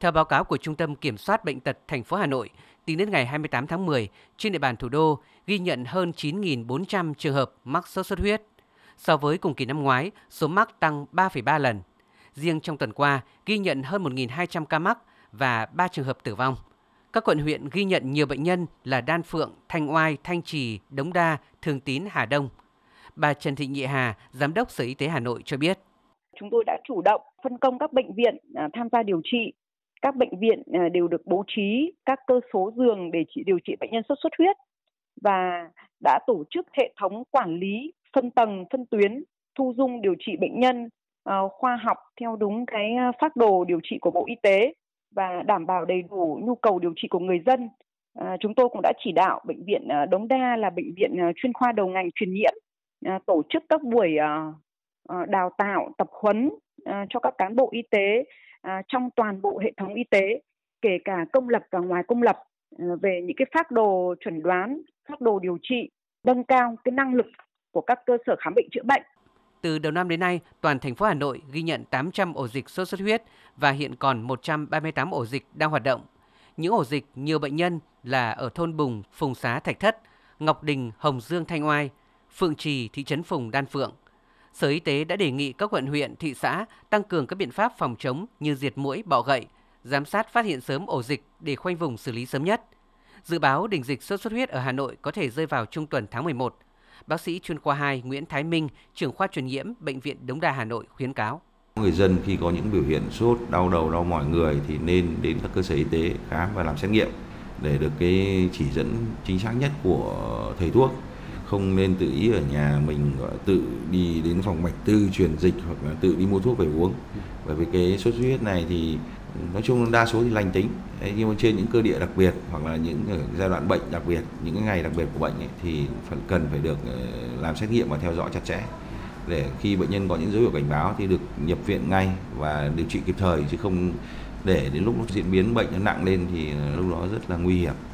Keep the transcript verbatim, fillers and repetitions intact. Theo báo cáo của Trung tâm Kiểm soát Bệnh tật Thành phố Hà Nội, tính đến ngày hai mươi tám tháng mười, trên địa bàn thủ đô ghi nhận hơn chín nghìn bốn trăm trường hợp mắc sốt xuất huyết. So với cùng kỳ năm ngoái, số mắc tăng ba phẩy ba lần. Riêng trong tuần qua, ghi nhận hơn một nghìn hai trăm ca mắc và ba trường hợp tử vong. Các quận huyện ghi nhận nhiều bệnh nhân là Đan Phượng, Thanh Oai, Thanh Trì, Đống Đa, Thường Tín, Hà Đông. Bà Trần Thị Nhị Hà, Giám đốc Sở Y tế Hà Nội cho biết. Chúng tôi đã chủ động phân công các bệnh viện tham gia điều trị. Các bệnh viện đều được bố trí các cơ số giường để điều trị bệnh nhân sốt xuất huyết và đã tổ chức hệ thống quản lý phân tầng, phân tuyến, thu dung điều trị bệnh nhân khoa học theo đúng cái phác đồ điều trị của Bộ Y tế và đảm bảo đầy đủ nhu cầu điều trị của người dân. Chúng tôi cũng đã chỉ đạo Bệnh viện Đống Đa là bệnh viện chuyên khoa đầu ngành truyền nhiễm tổ chức các buổi đào tạo, tập huấn cho các cán bộ y tế trong toàn bộ hệ thống y tế, kể cả công lập và ngoài công lập, về những cái phác đồ chuẩn đoán, phác đồ điều trị, nâng cao cái năng lực của các cơ sở khám bệnh chữa bệnh. Từ đầu năm đến nay, toàn thành phố Hà Nội ghi nhận tám trăm ổ dịch sốt xuất huyết và hiện còn một trăm ba mươi tám ổ dịch đang hoạt động. Những ổ dịch nhiều bệnh nhân là ở thôn Bùng, Phùng Xá, Thạch Thất, Ngọc Đình, Hồng Dương, Thanh Oai, Phượng Trì, thị trấn Phùng, Đan Phượng. Sở Y tế đã đề nghị các quận huyện, thị xã tăng cường các biện pháp phòng chống như diệt muỗi, bọ gậy, giám sát phát hiện sớm ổ dịch để khoanh vùng xử lý sớm nhất. Dự báo đỉnh dịch sốt xuất huyết ở Hà Nội có thể rơi vào trung tuần tháng mười một. Bác sĩ chuyên khoa hai Nguyễn Thái Minh, trưởng khoa truyền nhiễm Bệnh viện Đống Đa Hà Nội khuyến cáo. Người dân khi có những biểu hiện sốt, đau đầu, đau mỏi người thì nên đến các cơ sở y tế khám và làm xét nghiệm để được cái chỉ dẫn chính xác nhất của thầy thuốc. Không nên tự ý ở nhà mình gọi tự đi đến phòng mạch tư truyền dịch hoặc là tự đi mua thuốc về uống. Bởi vì cái sốt xuất huyết này thì nói chung đa số thì lành tính, nhưng mà trên những cơ địa đặc biệt hoặc là những giai đoạn bệnh đặc biệt, những cái ngày đặc biệt của bệnh ấy, thì phải, cần phải được làm xét nghiệm và theo dõi chặt chẽ để khi bệnh nhân có những dấu hiệu cảnh báo thì được nhập viện ngay và điều trị kịp thời, chứ không để đến lúc diễn biến bệnh nó nặng lên thì lúc đó rất là nguy hiểm.